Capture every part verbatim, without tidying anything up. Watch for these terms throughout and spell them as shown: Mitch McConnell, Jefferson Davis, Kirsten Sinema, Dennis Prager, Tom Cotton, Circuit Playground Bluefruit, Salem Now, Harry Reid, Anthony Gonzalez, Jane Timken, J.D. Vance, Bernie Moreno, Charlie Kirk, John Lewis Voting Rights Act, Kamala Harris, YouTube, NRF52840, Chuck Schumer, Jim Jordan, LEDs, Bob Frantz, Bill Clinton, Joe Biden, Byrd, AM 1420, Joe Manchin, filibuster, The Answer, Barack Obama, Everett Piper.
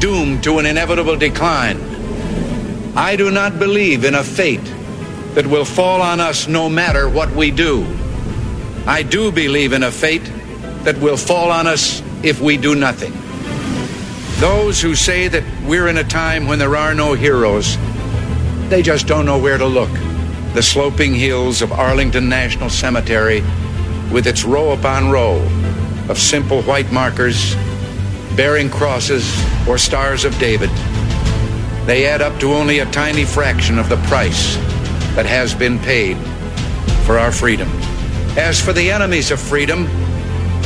doomed to an inevitable decline. I do not believe in a fate that will fall on us no matter what we do. I do believe in a fate that will fall on us if we do nothing. Those who say that we're in a time when there are no heroes, they just don't know where to look. The sloping hills of Arlington National Cemetery, with its row upon row of simple white markers bearing crosses or stars of David, they add up to only a tiny fraction of the price that has been paid for our freedom. As for the enemies of freedom,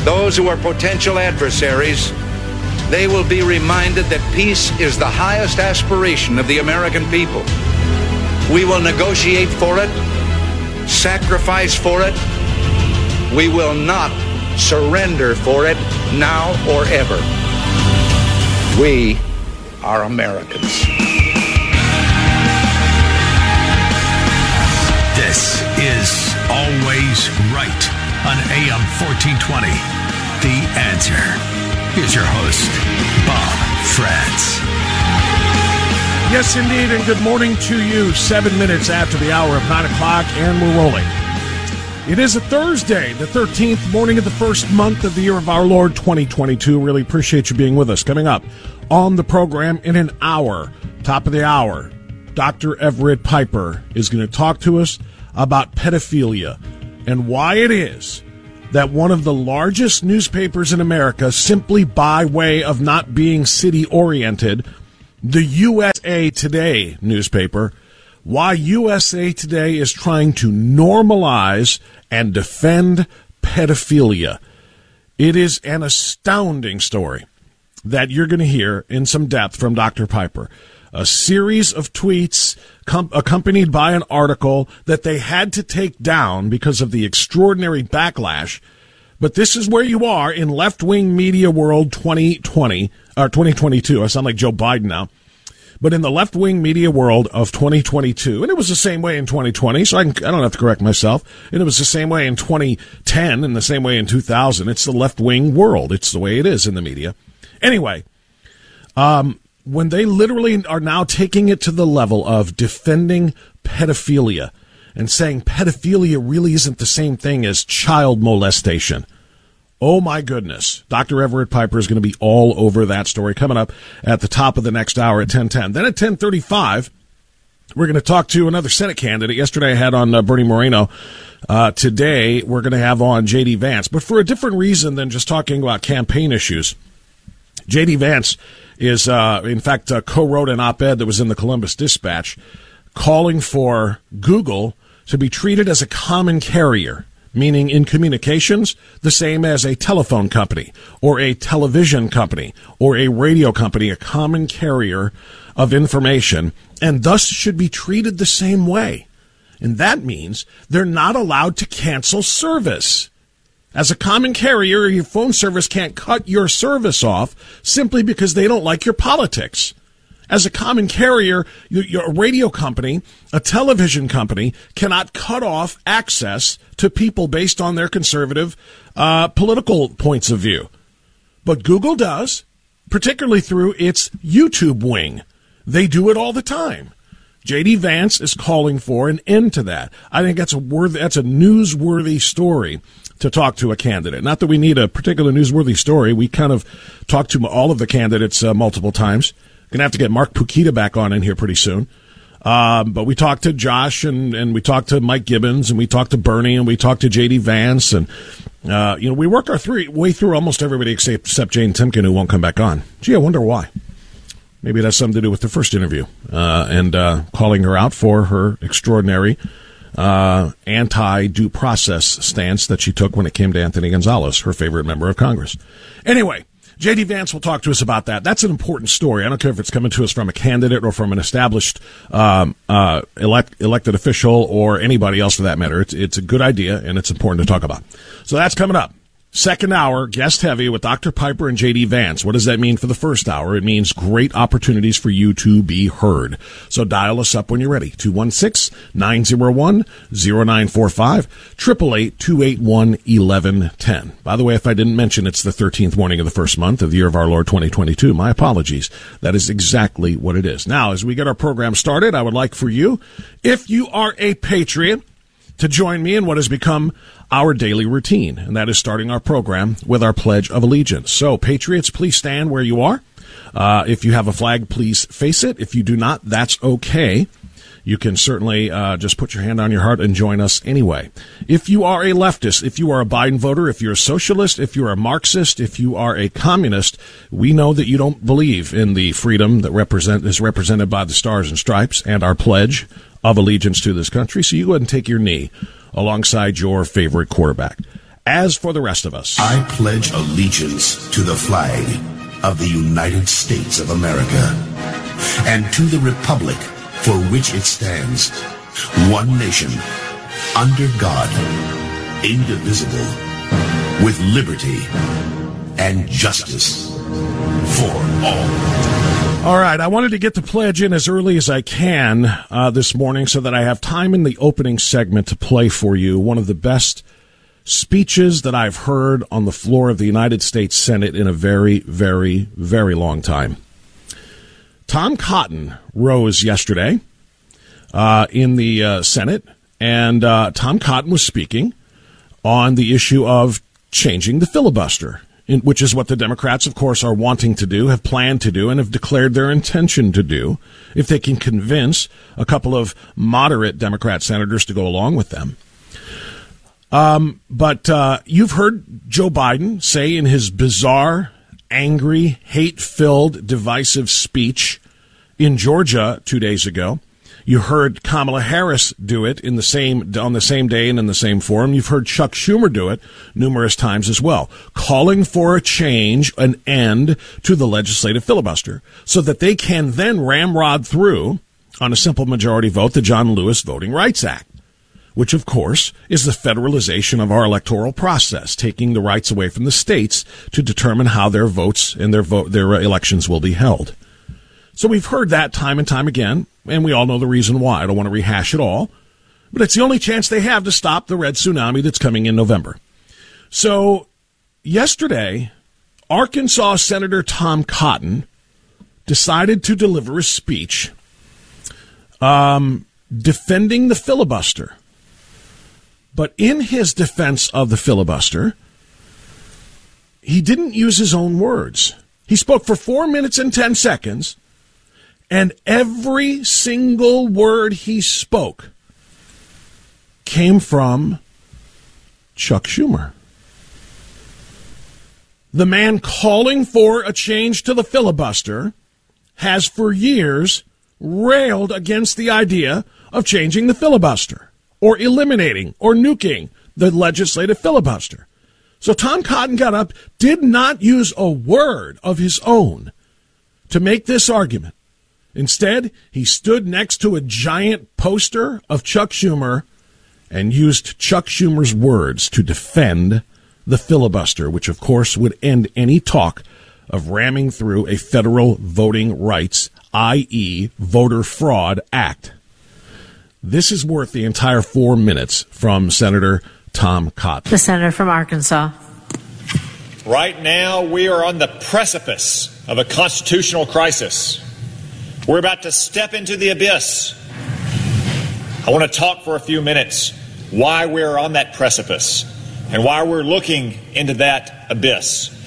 those who are potential adversaries, they will be reminded that peace is the highest aspiration of the American people. We will negotiate for it, sacrifice for it. We will not surrender for it now or ever. We are Americans. This is Always Right on A M fourteen twenty. The Answer. Here's your host, Bob Frantz. Yes, indeed, and good morning to you. Seven minutes after the hour of nine o'clock, and we're rolling. It is a Thursday, the thirteenth morning of the first month of the year of our Lord twenty twenty-two. Really appreciate you being with us. Coming up on the program in an hour, top of the hour, Doctor Everett Piper is going to talk to us about pedophilia and why it is that one of the largest newspapers in America, simply by way of not being city-oriented, the U S A Today newspaper, why U S A Today is trying to normalize and defend pedophilia. It is an astounding story that you're going to hear in some depth from Doctor Piper. A series of tweets com- accompanied by an article that they had to take down because of the extraordinary backlash. But this is where you are in left-wing media world twenty twenty, or twenty twenty-two. I sound like Joe Biden now. But in the left-wing media world of twenty twenty-two, and it was the same way in twenty twenty, so I, can, I don't have to correct myself, and it was the same way in twenty ten and the same way in two thousand. It's the left-wing world. It's the way it is in the media. Anyway, um, when they literally are now taking it to the level of defending pedophilia and saying pedophilia really isn't the same thing as child molestation. Oh, my goodness. Doctor Everett Piper is going to be all over that story coming up at the top of the next hour at ten ten. Then at ten thirty-five, we're going to talk to another Senate candidate. Yesterday I had on uh, Bernie Moreno. Uh, today we're going to have on J D. Vance, but for a different reason than just talking about campaign issues. J D. Vance is, uh, in fact, uh, co-wrote an op-ed that was in the Columbus Dispatch calling for Google to be treated as a common carrier, meaning in communications, the same as a telephone company or a television company or a radio company, a common carrier of information, and thus should be treated the same way. And that means they're not allowed to cancel service. As a common carrier, your phone service can't cut your service off simply because they don't like your politics. As a common carrier, your radio company, a television company, cannot cut off access to people based on their conservative uh, political points of view. But Google does, particularly through its YouTube wing. They do it all the time. J D. Vance is calling for an end to that. I think that's a worth, that's a newsworthy story to talk to a candidate. Not that we need a particular newsworthy story. We kind of talked to all of the candidates uh, multiple times. Going to have to get Mark Pukita back on in here pretty soon. Um, but we talked to Josh, and, and we talked to Mike Gibbons, and we talked to Bernie, and we talked to J D. Vance. And, uh, you know, we worked our three way through almost everybody except, except Jane Timken, who won't come back on. Gee, I wonder why. Maybe it has something to do with the first interview uh, and uh, calling her out for her extraordinary uh, anti-due process stance that she took when it came to Anthony Gonzalez, her favorite member of Congress. Anyway, J D. Vance will talk to us about that. That's an important story. I don't care if it's coming to us from a candidate or from an established um, uh, elect, elected official or anybody else for that matter. It's, it's a good idea, and it's important to talk about. So that's coming up. Second hour, guest heavy with Doctor Piper and J D. Vance. What does that mean for the first hour? It means great opportunities for you to be heard. So dial us up when you're ready. two one six, nine zero one, zero nine four five, eight eight eight, two eight one, one one one zero. By the way, if I didn't mention it's the thirteenth morning of the first month of the year of our Lord twenty twenty-two, my apologies. That is exactly what it is. Now, as we get our program started, I would like for you, if you are a patriot, to join me in what has become our daily routine, and that is starting our program with our Pledge of Allegiance. So, patriots, please stand where you are. Uh, if you have a flag, please face it. If you do not, that's okay. You can certainly uh, just put your hand on your heart and join us anyway. If you are a leftist, if you are a Biden voter, if you're a socialist, if you're a Marxist, if you are a communist, we know that you don't believe in the freedom that represent is represented by the Stars and Stripes and our Pledge of Allegiance to this country. So you go ahead and take your knee alongside your favorite quarterback. As for the rest of us, I pledge allegiance to the flag of the United States of America and to the republic for which it stands, one nation, under God, indivisible, with liberty and justice for all. All right, I wanted to get the pledge in as early as I can uh, this morning so that I have time in the opening segment to play for you one of the best speeches that I've heard on the floor of the United States Senate in a very, very, very long time. Tom Cotton rose yesterday uh, in the uh, Senate, and uh, Tom Cotton was speaking on the issue of changing the filibuster, In, which is what the Democrats, of course, are wanting to do, have planned to do, and have declared their intention to do if they can convince a couple of moderate Democrat senators to go along with them. Um, but uh, you've heard Joe Biden say in his bizarre, angry, hate-filled, divisive speech in Georgia two days ago. You heard Kamala Harris do it in the same on the same day and in the same forum. You've heard Chuck Schumer do it numerous times as well, calling for a change, an end to the legislative filibuster, so that they can then ramrod through, on a simple majority vote, the John Lewis Voting Rights Act, which, of course, is the federalization of our electoral process, taking the rights away from the states to determine how their votes and their vote, their elections will be held. So we've heard that time and time again, and we all know the reason why. I don't want to rehash it all, but it's the only chance they have to stop the red tsunami that's coming in November. So yesterday, Arkansas Senator Tom Cotton decided to deliver a speech um, defending the filibuster. But in his defense of the filibuster, he didn't use his own words. He spoke for four minutes and ten seconds. And every single word he spoke came from Chuck Schumer, the man calling for a change to the filibuster, has for years railed against the idea of changing the filibuster or eliminating or nuking the legislative filibuster. So Tom Cotton got up, did not use a word of his own to make this argument. Instead, he stood next to a giant poster of Chuck Schumer and used Chuck Schumer's words to defend the filibuster, which, of course, would end any talk of ramming through a federal voting rights, that is voter fraud act. This is worth the entire four minutes from Senator Tom Cotton. The senator from Arkansas. Right now, we are on the precipice of a constitutional crisis. We're about to step into the abyss. I want to talk for a few minutes why we're on that precipice, and why we're looking into that abyss.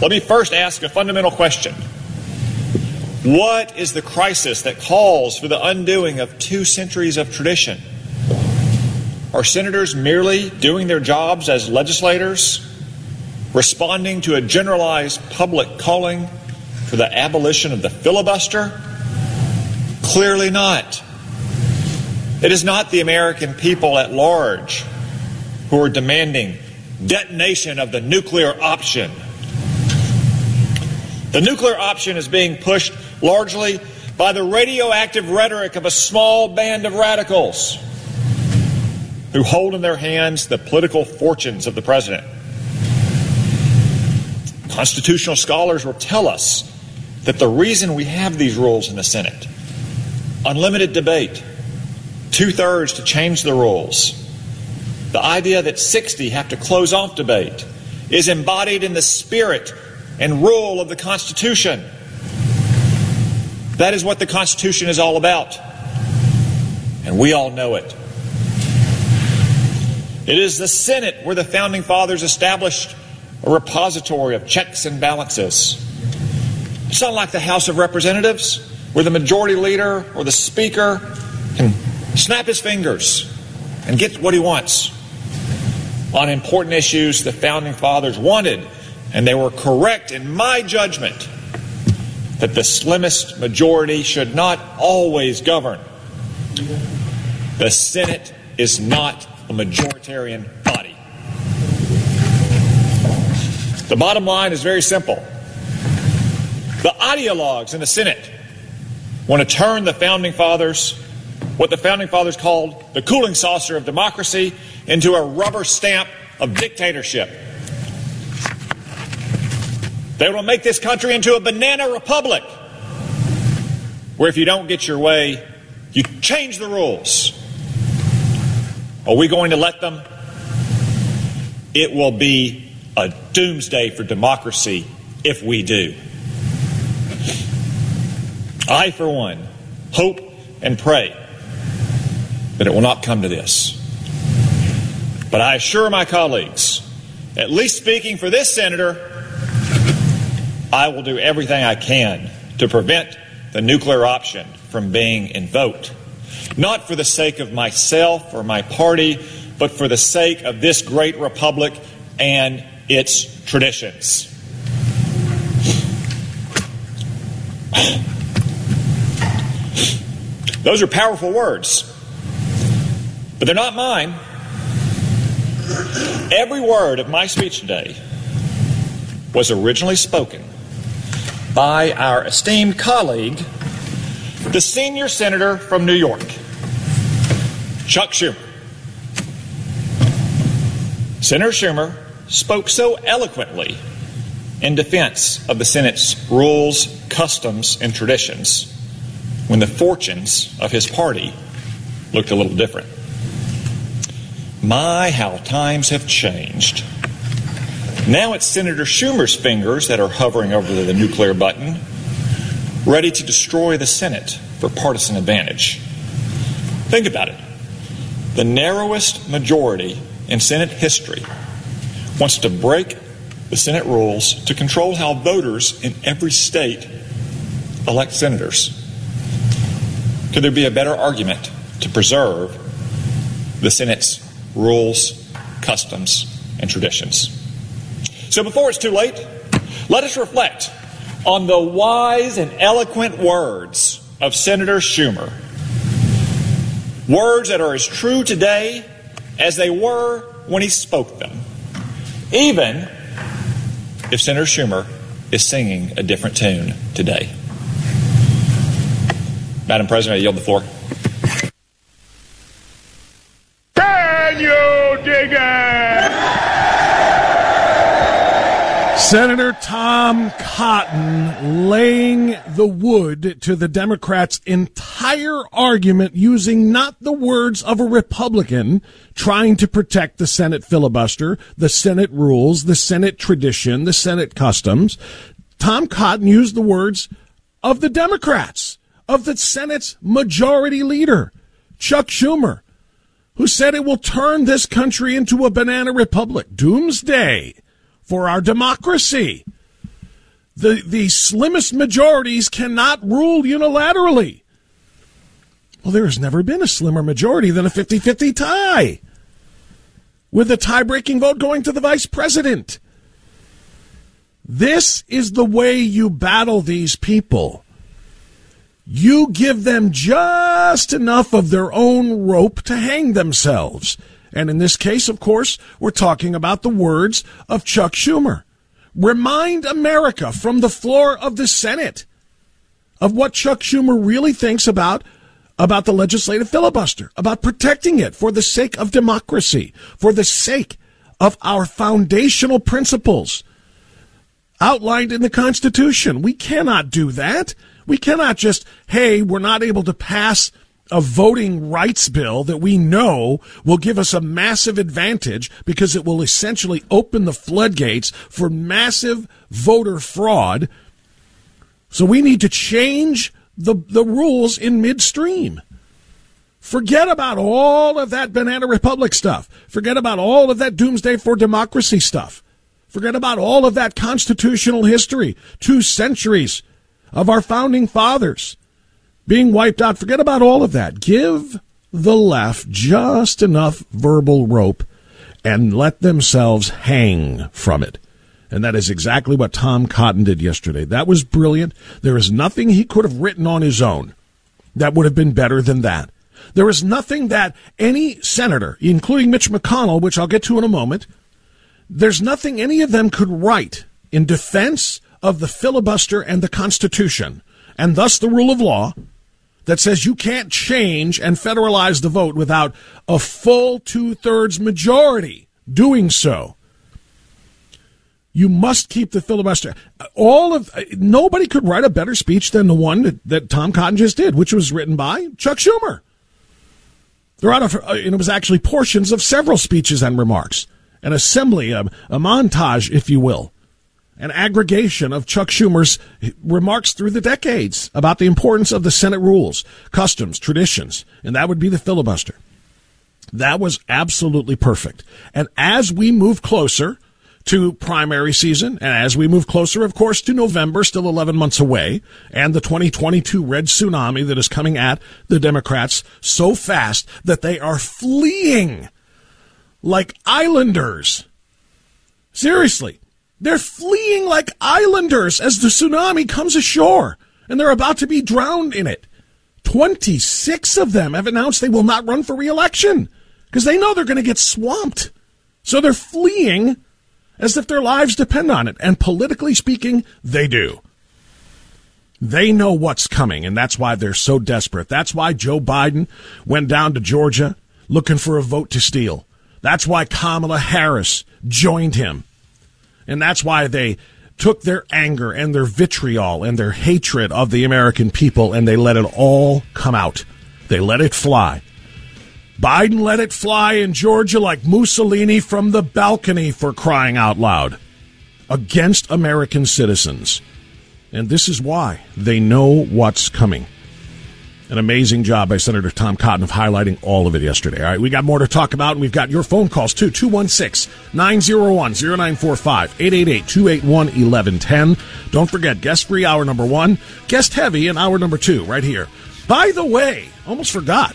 Let me first ask a fundamental question. What is the crisis that calls for the undoing of two centuries of tradition? Are senators merely doing their jobs as legislators, responding to a generalized public calling for the abolition of the filibuster? Clearly not. It is not the American people at large who are demanding detonation of the nuclear option. The nuclear option is being pushed largely by the radioactive rhetoric of a small band of radicals who hold in their hands the political fortunes of the president. Constitutional scholars will tell us that the reason we have these rules in the Senate, unlimited debate, two-thirds to change the rules, the idea that sixty have to close off debate, is embodied in the spirit and rule of the Constitution. That is what the Constitution is all about, and we all know it. It is the Senate where the Founding Fathers established a repository of checks and balances. It's not like the House of Representatives, where the majority leader or the speaker can snap his fingers and get what he wants. On important issues, the Founding Fathers wanted, and they were correct in my judgment, that the slimmest majority should not always govern. The Senate is not a majoritarian body. The bottom line is very simple. The ideologues in the Senate want to turn the Founding Fathers, what the Founding Fathers called the cooling saucer of democracy, into a rubber stamp of dictatorship. They will make this country into a banana republic, where if you don't get your way, you change the rules. Are we going to let them? It will be a doomsday for democracy if we do. I, for one, hope and pray that it will not come to this. But I assure my colleagues, at least speaking for this senator, I will do everything I can to prevent the nuclear option from being invoked, not for the sake of myself or my party, but for the sake of this great republic and its traditions. Those are powerful words, but they're not mine. Every word of my speech today was originally spoken by our esteemed colleague, the senior senator from New York, Chuck Schumer. Senator Schumer spoke so eloquently in defense of the Senate's rules, customs, and traditions when the fortunes of his party looked a little different. My, how times have changed. Now it's Senator Schumer's fingers that are hovering over the nuclear button, ready to destroy the Senate for partisan advantage. Think about it. The narrowest majority in Senate history wants to break the Senate rules to control how voters in every state elect senators. Could there be a better argument to preserve the Senate's rules, customs, and traditions? So before it's too late, let us reflect on the wise and eloquent words of Senator Schumer. Words that are as true today as they were when he spoke them, even if Senator Schumer is singing a different tune today. Madam President, I yield the floor. Can you dig it? Senator Tom Cotton laying the wood to the Democrats' entire argument using not the words of a Republican trying to protect the Senate filibuster, the Senate rules, the Senate tradition, the Senate customs. Tom Cotton used the words of the Democrats, of the Senate's majority leader, Chuck Schumer, who said it will turn this country into a banana republic. Doomsday for our democracy. The, the slimmest majorities cannot rule unilaterally. Well, there has never been a slimmer majority than a fifty-fifty tie, with a tie-breaking vote going to the vice president. This is the way you battle these people. You give them just enough of their own rope to hang themselves. And in this case, of course, we're talking about the words of Chuck Schumer. Remind America from the floor of the Senate of what Chuck Schumer really thinks about, about the legislative filibuster, about protecting it for the sake of democracy, for the sake of our foundational principles outlined in the Constitution. We cannot do that. We cannot just, hey, we're not able to pass a voting rights bill that we know will give us a massive advantage because it will essentially open the floodgates for massive voter fraud. So we need to change the the rules in midstream. Forget about all of that banana republic stuff. Forget about all of that doomsday for democracy stuff. Forget about all of that constitutional history, two centuries of our founding fathers being wiped out. Forget about all of that. Give the left just enough verbal rope and let themselves hang from it. And that is exactly what Tom Cotton did yesterday. That was brilliant. There is nothing he could have written on his own that would have been better than that. There is nothing that any senator, including Mitch McConnell, which I'll get to in a moment, there's nothing any of them could write in defense of the filibuster and the Constitution, and thus the rule of law, that says you can't change and federalize the vote without a full two-thirds majority doing so. You must keep the filibuster. All of nobody could write a better speech than the one that, that Tom Cotton just did, which was written by Chuck Schumer. There out of, and it was actually portions of several speeches and remarks, an assembly, a, a montage, if you will, an aggregation of Chuck Schumer's remarks through the decades about the importance of the Senate rules, customs, traditions, and that would be the filibuster. That was absolutely perfect. And as we move closer to primary season, and as we move closer, of course, to November, still eleven months away, and the twenty twenty-two red tsunami that is coming at the Democrats so fast that they are fleeing like islanders. Seriously, they're fleeing like islanders as the tsunami comes ashore, and they're about to be drowned in it. twenty-six of them have announced they will not run for re-election because they know they're going to get swamped. So they're fleeing as if their lives depend on it. And politically speaking, they do. They know what's coming, and that's why they're so desperate. That's why Joe Biden went down to Georgia looking for a vote to steal. That's why Kamala Harris joined him. And that's why they took their anger and their vitriol and their hatred of the American people, and they let it all come out. They let it fly. Biden let it fly in Georgia like Mussolini from the balcony, for crying out loud, against American citizens. And this is why they know what's coming. An amazing job by Senator Tom Cotton of highlighting all of it yesterday. All right, we got more to talk about, and we've got your phone calls, too. two one six, nine zero one, zero nine four five, eight eight eight, two eight one, one one one zero. Don't forget, guest-free hour number one, guest-heavy in hour number two, right here. By the way, almost forgot,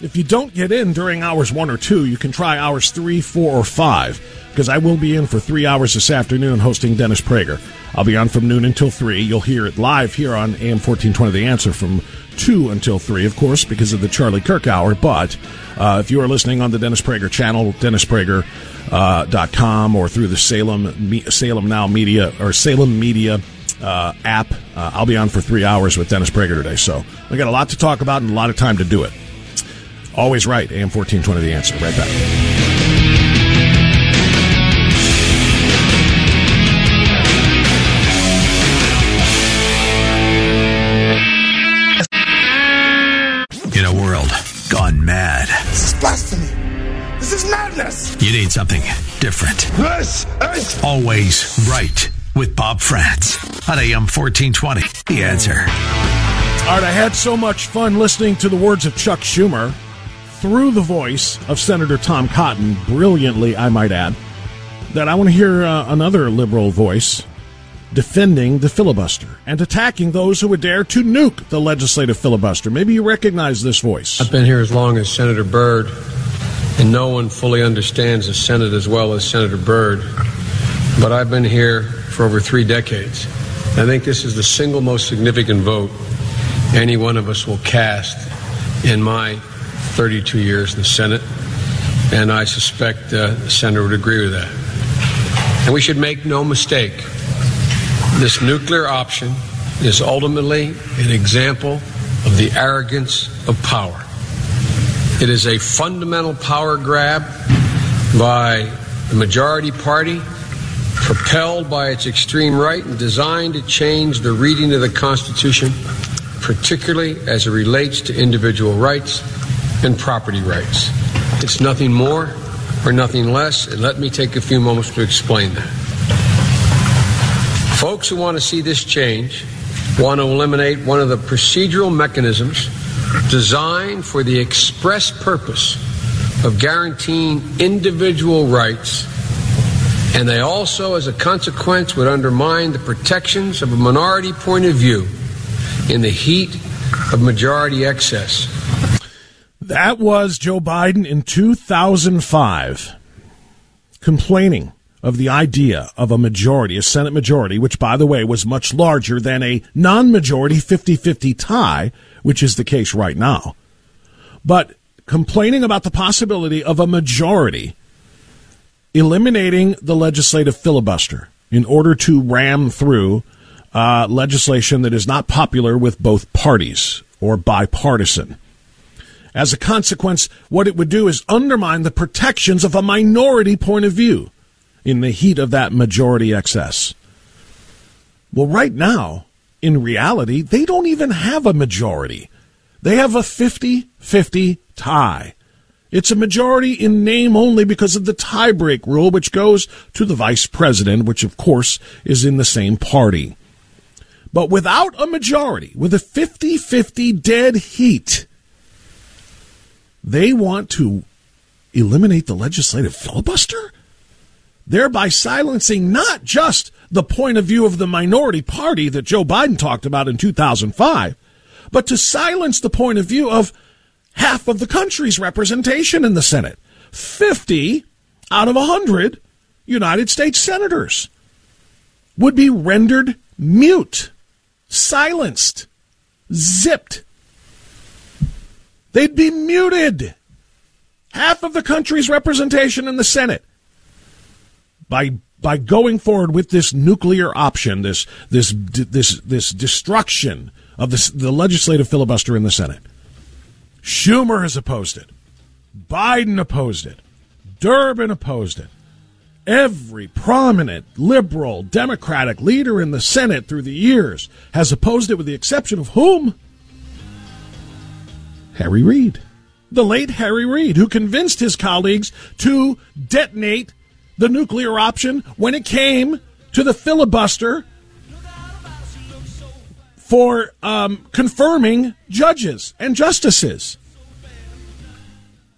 if you don't get in during hours one or two, you can try hours three, four, or five, because I will be in for three hours this afternoon hosting Dennis Prager. I'll be on from noon until three. You'll hear it live here on A M fourteen twenty, The Answer, from two until three, of course, because of the Charlie Kirk hour. But uh, if you are listening on the Dennis Prager channel, dennis prager dot com, uh, or through the Salem, Me- Salem Now Media or Salem Media uh, app, uh, I'll be on for three hours with Dennis Prager today. So we got a lot to talk about and a lot of time to do it. Always right. A M fourteen twenty, The Answer. Right back. In a world gone mad. This is blasphemy. This is madness. You need something different. This is Always Right with Bob France on A M fourteen twenty, The Answer. All right, I had so much fun listening to the words of Chuck Schumer. through the voice of Senator Tom Cotton, brilliantly, I might add, that I want to hear uh, another liberal voice defending the filibuster and attacking those who would dare to nuke the legislative filibuster. Maybe you recognize this voice. I've been here as long as Senator Byrd, and no one fully understands the Senate as well as Senator Byrd. But I've been here for over three decades. I think this is the single most significant vote any one of us will cast in my thirty-two years in the Senate, and I suspect uh, the Senator would agree with that. And we should make no mistake. This nuclear option is ultimately an example of the arrogance of power. It is a fundamental power grab by the majority party, propelled by its extreme right and designed to change the reading of the Constitution, particularly as it relates to individual rights and property rights. It's nothing more or nothing less, and let me take a few moments to explain that. Folks who want to see this change want to eliminate one of the procedural mechanisms designed for the express purpose of guaranteeing individual rights, and they also, as a consequence, would undermine the protections of a minority point of view in the heat of majority excess. That was Joe Biden in two thousand five complaining of the idea of a majority, a Senate majority, which, by the way, was much larger than a non-majority fifty-fifty tie, which is the case right now. But complaining about the possibility of a majority eliminating the legislative filibuster in order to ram through uh, legislation that is not popular with both parties or bipartisan. As a consequence, what it would do is undermine the protections of a minority point of view in the heat of that majority excess. Well, right now, in reality, they don't even have a majority. They have a fifty-fifty tie. It's a majority in name only because of the tie-break rule, which goes to the vice president, which, of course, is in the same party. But without a majority, with a fifty-fifty dead heat, they want to eliminate the legislative filibuster, thereby silencing not just the point of view of the minority party that Joe Biden talked about in two thousand five, but to silence the point of view of half of the country's representation in the Senate, fifty out of one hundred United States senators would be rendered mute, silenced, zipped. They'd be muted. Half of the country's representation in the Senate by by going forward with this nuclear option, this this this this destruction of the, the legislative filibuster in the Senate. Schumer has opposed it. Biden opposed it. Durbin opposed it. Every prominent liberal Democratic leader in the Senate through the years has opposed it, with the exception of whom? Harry Reid. The late Harry Reid, who convinced his colleagues to detonate the nuclear option when it came to the filibuster for um, confirming judges and justices.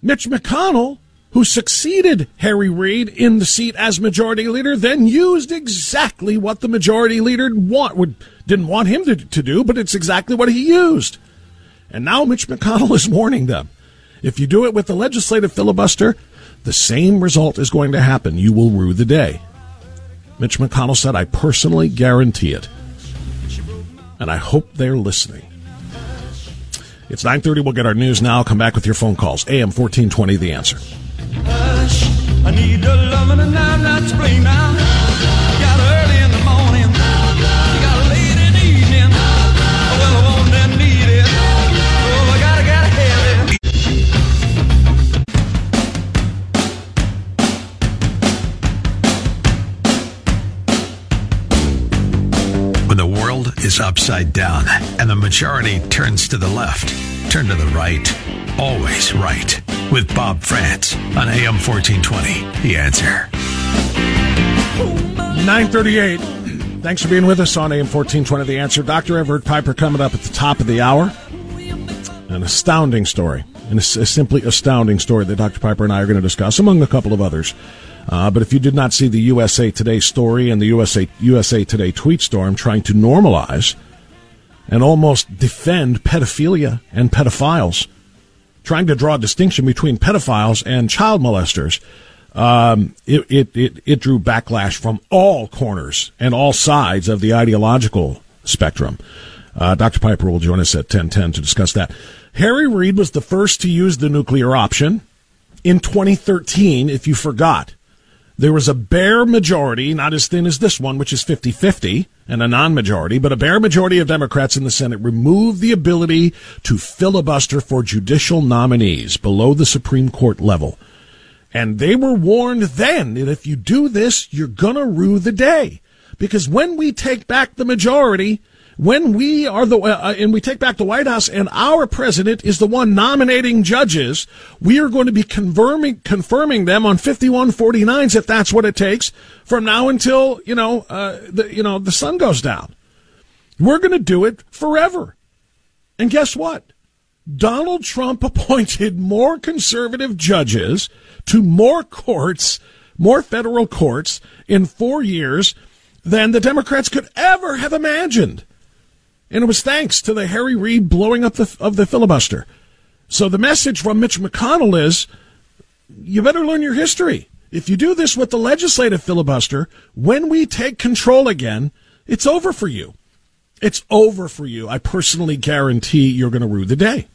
Mitch McConnell, who succeeded Harry Reid in the seat as majority leader, then used exactly what the majority leader want, would, didn't want him to, to do, but it's exactly what he used. And now Mitch McConnell is warning them. If you do it with the legislative filibuster, the same result is going to happen. You will rue the day. Mitch McConnell said, I personally guarantee it. And I hope they're listening. It's nine thirty. We'll get our news now. Come back with your phone calls. A M fourteen twenty, The Answer. Hush, I need your love and a night, not to bring now. You got early in the morning. You got late in the evening. Well, I want and need it. Oh, I gotta, gotta have it. When the world is upside down and the majority turns to the left, turn to the right. Always right with Bob France on A M fourteen twenty, The Answer. nine thirty-eight. Thanks for being with us on A M fourteen twenty, The Answer. Doctor Everett Piper coming up at the top of the hour. An astounding story. And it's a simply astounding story that Doctor Piper and I are going to discuss, among a couple of others. Uh, but if you did not see the U S A Today story and the U S A U S A Today tweet storm trying to normalize and almost defend pedophilia and pedophiles, trying to draw a distinction between pedophiles and child molesters, um, it, it, it, it drew backlash from all corners and all sides of the ideological spectrum. Uh, Doctor Piper will join us at ten ten to discuss that. Harry Reid was the first to use the nuclear option in twenty thirteen, if you forgot. There was a bare majority, not as thin as this one, which is fifty-fifty, and a non-majority, but a bare majority of Democrats in the Senate removed the ability to filibuster for judicial nominees below the Supreme Court level. And they were warned then that if you do this, you're going to rue the day. Because when we take back the majority, when we are the uh, and we take back the White House and our president is the one nominating judges, we are going to be confirming confirming them on fifty-one forty-nines if that's what it takes from now until, you know, uh, the, you know, the sun goes down. We're going to do it forever. And guess what? Donald Trump appointed more conservative judges to more courts, more federal courts in four years than the Democrats could ever have imagined. And it was thanks to the Harry Reid blowing up the, of the filibuster. So the message from Mitch McConnell is, you better learn your history. If you do this with the legislative filibuster, when we take control again, it's over for you. It's over for you. I personally guarantee you're going to rue the day.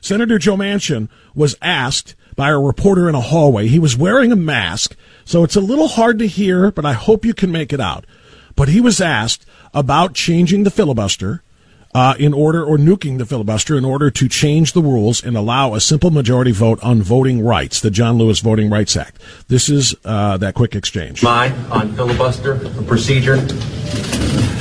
Senator Joe Manchin was asked by a reporter in a hallway. He was wearing a mask, so it's a little hard to hear, but I hope you can make it out. But he was asked about changing the filibuster uh, in order, or nuking the filibuster in order to change the rules and allow a simple majority vote on voting rights, the John Lewis Voting Rights Act. This is uh, that quick exchange. My on filibuster procedure.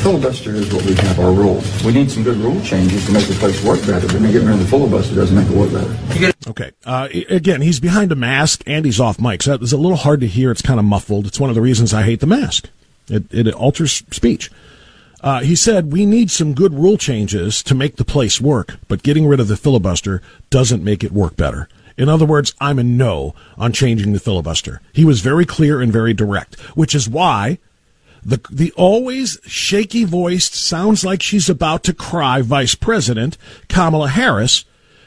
Filibuster is what we have our rules. We need some good rule changes to make the place work better. But getting rid of the filibuster doesn't make it work better. Okay. Uh, again, he's behind a mask and he's off mic, so it's a little hard to hear. It's kind of muffled. It's one of the reasons I hate the mask. It, it alters speech. Uh, he said, we need some good rule changes to make the place work, but getting rid of the filibuster doesn't make it work better. In other words, I'm a no on changing the filibuster. He was very clear and very direct, which is why the, the always shaky-voiced, sounds like she's about to cry, Vice President Kamala Harris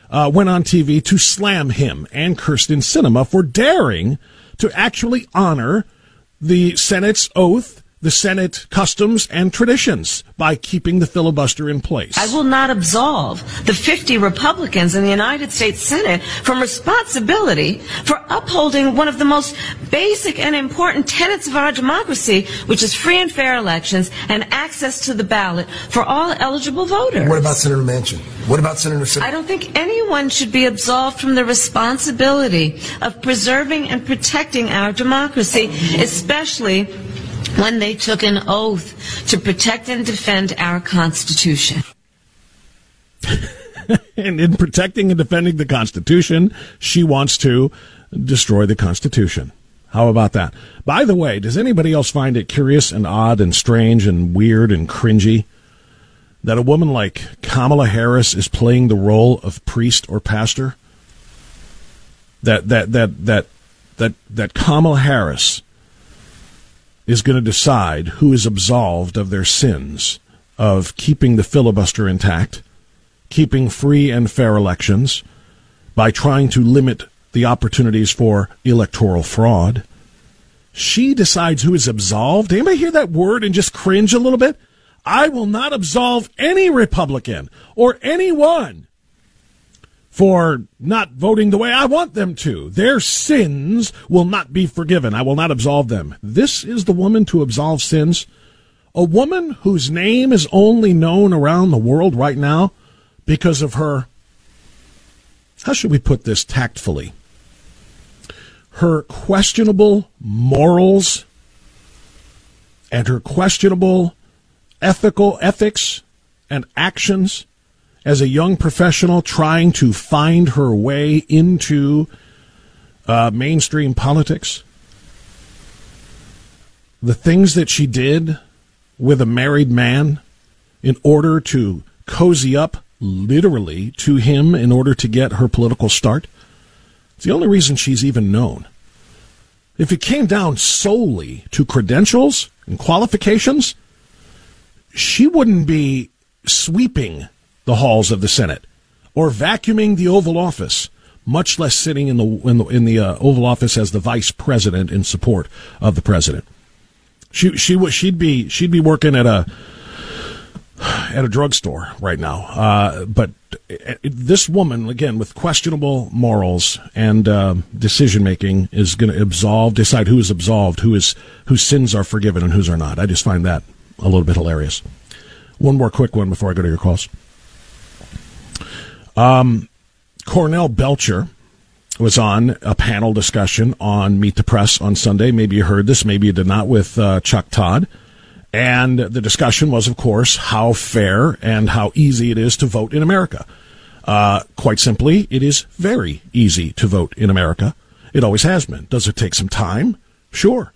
uh, went on T V to slam him and Kirsten Sinema for daring to actually honor the Senate's oath, the Senate customs and traditions by keeping the filibuster in place. I will not absolve the fifty Republicans in the United States Senate from responsibility for upholding one of the most basic and important tenets of our democracy, which is free and fair elections and access to the ballot for all eligible voters. What about Senator Manchin? What about Senator Sinema? I don't think anyone should be absolved from the responsibility of preserving and protecting our democracy, especially when they took an oath to protect and defend our Constitution. And in protecting and defending the Constitution, she wants to destroy the Constitution. How about that? By the way, does anybody else find it curious and odd and strange and weird and cringy that a woman like Kamala Harris is playing the role of priest or pastor? That that that that that that Kamala Harris is going to decide who is absolved of their sins of keeping the filibuster intact, keeping free and fair elections, by trying to limit the opportunities for electoral fraud. She decides who is absolved. Anybody hear that word and just cringe a little bit? I will not absolve any Republican or anyone for not voting the way I want them to. Their sins will not be forgiven. I will not absolve them. This is the woman to absolve sins. A woman whose name is only known around the world right now because of her, how should we put this tactfully, her questionable morals and her questionable ethical ethics and actions as a young professional trying to find her way into uh, mainstream politics. The things that she did with a married man in order to cozy up literally to him in order to get her political start. It's the only reason she's even known. If it came down solely to credentials and qualifications, she wouldn't be sweeping the halls of the Senate or vacuuming the Oval Office, much less sitting in the in the, in the uh, Oval Office as the vice president in support of the president. She she would she'd be she'd be working at a at a drugstore right now. Uh, but this woman, again, with questionable morals and uh, decision making, is going to absolve, decide who is absolved, who is whose sins are forgiven and whose are not. I just find that a little bit hilarious. One more quick one before I go to your calls. Um, Cornell Belcher was on a panel discussion on Meet the Press on Sunday. Maybe you heard this, maybe you did not, with uh, Chuck Todd. And the discussion was, of course, how fair and how easy it is to vote in America. Uh, quite simply, it is very easy to vote in America. It always has been. Does it take some time? Sure.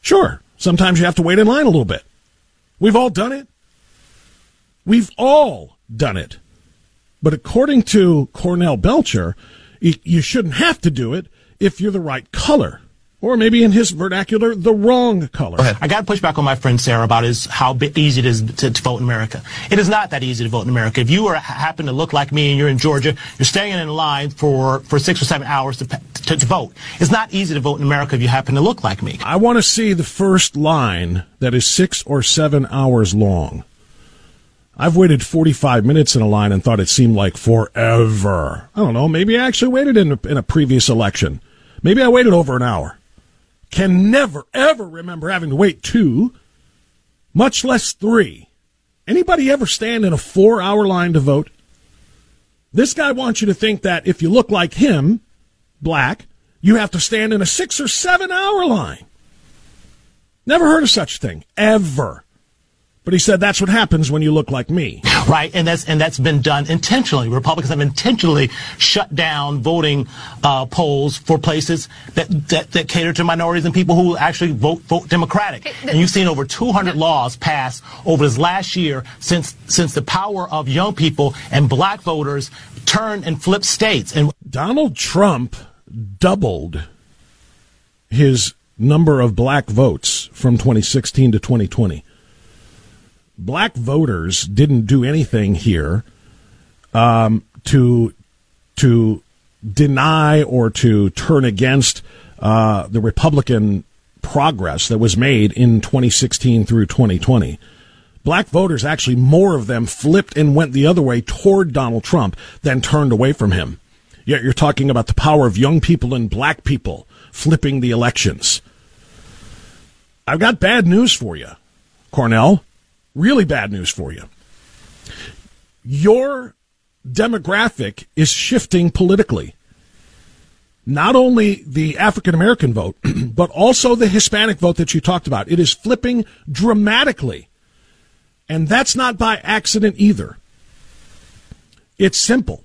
Sure. Sometimes you have to wait in line a little bit. We've all done it. We've all done it. But according to Cornell Belcher, you shouldn't have to do it if you're the right color. Or maybe in his vernacular, the wrong color. Go ahead. I got to push back on my friend Sarah about is how easy it is to, to vote in America. It is not that easy to vote in America. If you are, happen to look like me and you're in Georgia, you're staying in line for, for six or seven hours to, to, to vote. It's not easy to vote in America if you happen to look like me. I want to see the first line that is six or seven hours long. I've waited forty-five minutes in a line and thought it seemed like forever. I don't know. Maybe I actually waited in a, in a previous election. Maybe I waited over an hour. Can never, ever remember having to wait two, much less three. Anybody ever stand in a four-hour line to vote? This guy wants you to think that if you look like him, black, you have to stand in a six- or seven-hour line. Never heard of such a thing, ever. But he said that's what happens when you look like me. Right, and that's and that's been done intentionally. Republicans have intentionally shut down voting uh, polls for places that, that that cater to minorities and people who actually vote vote Democratic. Hey, the, and you've seen over two hundred laws passed over this last year since since the power of young people and black voters turned and flipped states. And Donald Trump doubled his number of black votes from twenty sixteen to twenty twenty. Black voters didn't do anything here um, to to deny or to turn against uh, the Republican progress that was made in twenty sixteen through twenty twenty. Black voters, actually more of them, flipped and went the other way toward Donald Trump than turned away from him. Yet you're talking about the power of young people and black people flipping the elections. I've got bad news for you, Cornell. Really bad news for you. Your demographic is shifting politically. Not only the African-American vote, but also the Hispanic vote that you talked about. It is flipping dramatically. And that's not by accident either. It's simple.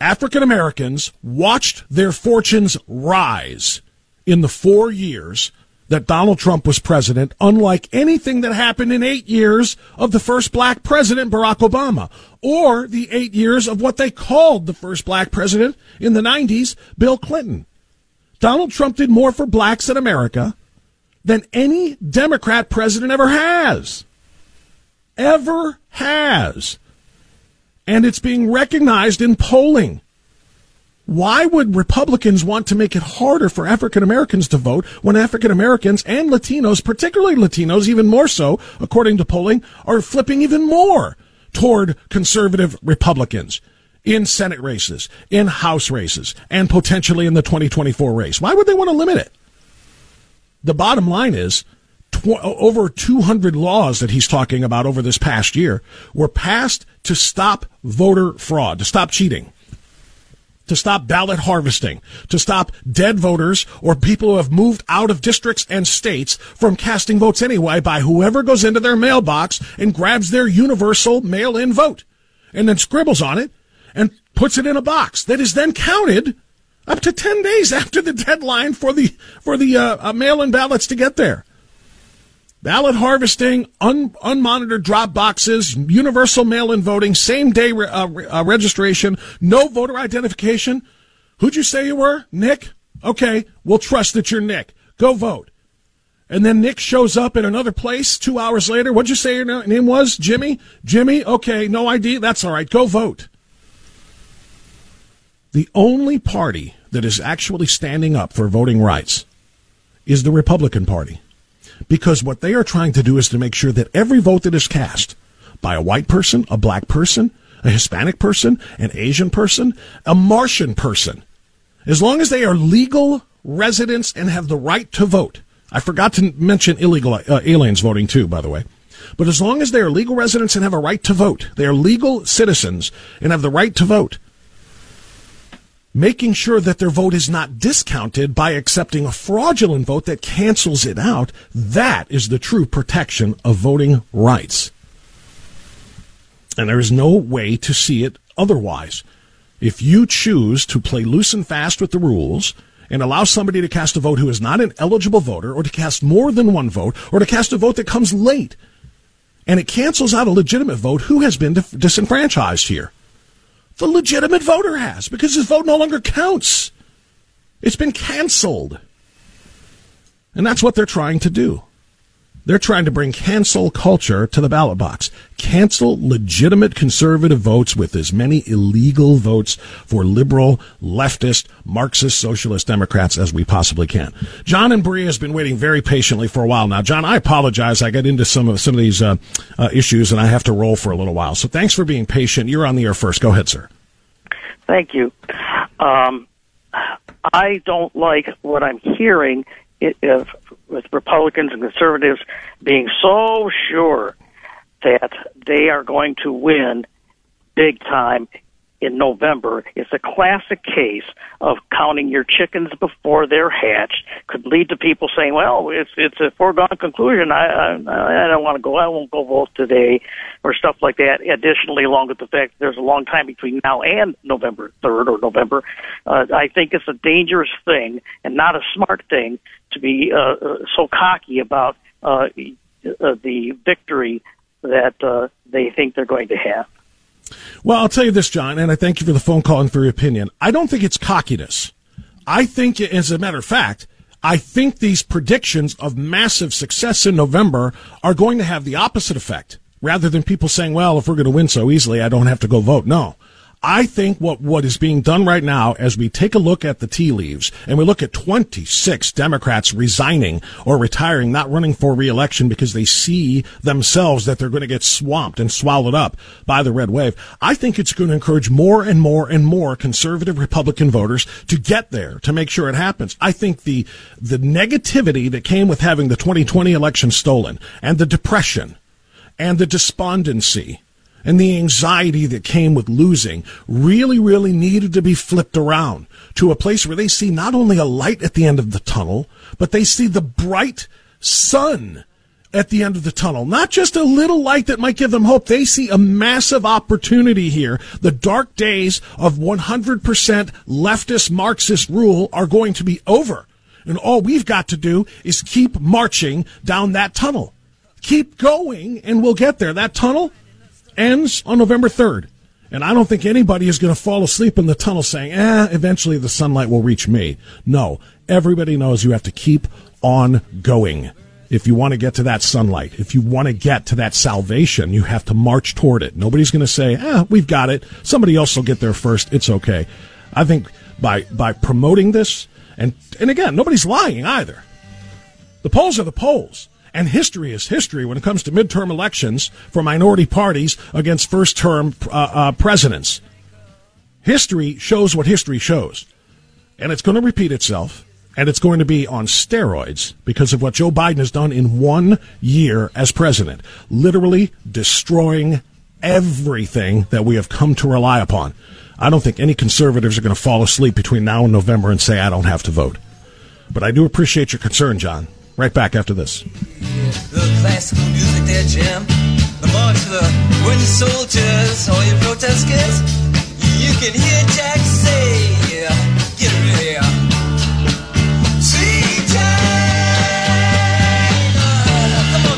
African-Americans watched their fortunes rise in the four years that Donald Trump was president, unlike anything that happened in eight years of the first black president, Barack Obama, or the eight years of what they called the first black president in the nineties, Bill Clinton. Donald Trump did more for blacks in America than any Democrat president ever has. Ever has. And it's being recognized in polling. Why would Republicans want to make it harder for African Americans to vote when African Americans and Latinos, particularly Latinos, even more so, according to polling, are flipping even more toward conservative Republicans in Senate races, in House races, and potentially in the twenty twenty-four race? Why would they want to limit it? The bottom line is tw- over two hundred laws that he's talking about over this past year were passed to stop voter fraud, to stop cheating, to stop ballot harvesting, to stop dead voters or people who have moved out of districts and states from casting votes anyway by whoever goes into their mailbox and grabs their universal mail-in vote and then scribbles on it and puts it in a box that is then counted up to ten days after the deadline for the for the uh, uh, mail-in ballots to get there. ballot harvesting, un- unmonitored drop boxes, universal mail-in voting, same-day re- uh, re- uh, registration, no voter identification. Who'd you say you were? Nick? Okay, we'll trust that you're Nick. Go vote. And then Nick shows up in another place two hours later. What'd you say your name was? Jimmy? Jimmy? Okay, no I D. That's all right. Go vote. The only party that is actually standing up for voting rights is the Republican Party. Because what they are trying to do is to make sure that every vote that is cast by a white person, a black person, a Hispanic person, an Asian person, a Martian person, as long as they are legal residents and have the right to vote. I forgot to mention illegal uh, aliens voting, too, by the way. But as long as they are legal residents and have a right to vote, they are legal citizens and have the right to vote, making sure that their vote is not discounted by accepting a fraudulent vote that cancels it out, that is the true protection of voting rights. And there is no way to see it otherwise. If you choose to play loose and fast with the rules and allow somebody to cast a vote who is not an eligible voter, or to cast more than one vote, or to cast a vote that comes late, and it cancels out a legitimate vote, who has been dif- disenfranchised here? The legitimate voter has, because his vote no longer counts. It's been canceled. And that's what they're trying to do. They're trying to bring cancel culture to the ballot box. Cancel legitimate conservative votes with as many illegal votes for liberal, leftist, Marxist, socialist Democrats as we possibly can. John and Bree has been waiting very patiently for a while now. John, I apologize. I got into some of some of these uh, uh, issues, and I have to roll for a little while. So thanks for being patient. You're on the air first. Go ahead, sir. Thank you. Um, I don't like what I'm hearing it, uh, with Republicans and conservatives being so sure that they are going to win big time in November. It's a classic case of counting your chickens before they're hatched. Could lead to people saying, well, it's it's a foregone conclusion. I I, I don't want to go. I won't go vote today, or stuff like that. Additionally, along with the fact that there's a long time between now and November third or November, uh, I think it's a dangerous thing and not a smart thing to be uh, so cocky about uh, the victory that uh, they think they're going to have. Well, I'll tell you this, John, and I thank you for the phone call and for your opinion. I don't think it's cockiness. I think, as a matter of fact, I think these predictions of massive success in November are going to have the opposite effect, rather than people saying, well, if we're going to win so easily, I don't have to go vote. No. I think what, what is being done right now, as we take a look at the tea leaves and we look at twenty-six Democrats resigning or retiring, not running for re-election because they see themselves that they're going to get swamped and swallowed up by the red wave, I think it's going to encourage more and more and more conservative Republican voters to get there, to make sure it happens. I think the, the negativity that came with having the twenty twenty election stolen, and the depression and the despondency and the anxiety that came with losing really, really needed to be flipped around to a place where they see not only a light at the end of the tunnel, but they see the bright sun at the end of the tunnel. Not just a little light that might give them hope. They see a massive opportunity here. The dark days of one hundred percent leftist Marxist rule are going to be over. And all we've got to do is keep marching down that tunnel. Keep going, and we'll get there. That tunnel ends on November third, and I don't think anybody is going to fall asleep in the tunnel saying, eh, eventually the sunlight will reach me. No, everybody knows you have to keep on going. If you want to get to that sunlight, if you want to get to that salvation, you have to march toward it. Nobody's going to say, eh, we've got it. Somebody else will get there first. It's okay. I think by by promoting this, and, and again, nobody's lying either. The polls are the polls. And history is history when it comes to midterm elections for minority parties against first-term uh, uh, presidents. History shows what history shows. And it's going to repeat itself, and it's going to be on steroids because of what Joe Biden has done in one year as president, literally destroying everything that we have come to rely upon. I don't think any conservatives are going to fall asleep between now and November and say, I don't have to vote. But I do appreciate your concern, John. Right back after this. The classical music, their jam. The march of the wooden soldiers. All your protesters, you can hear Jack say, get rid of here. See Jack, come on.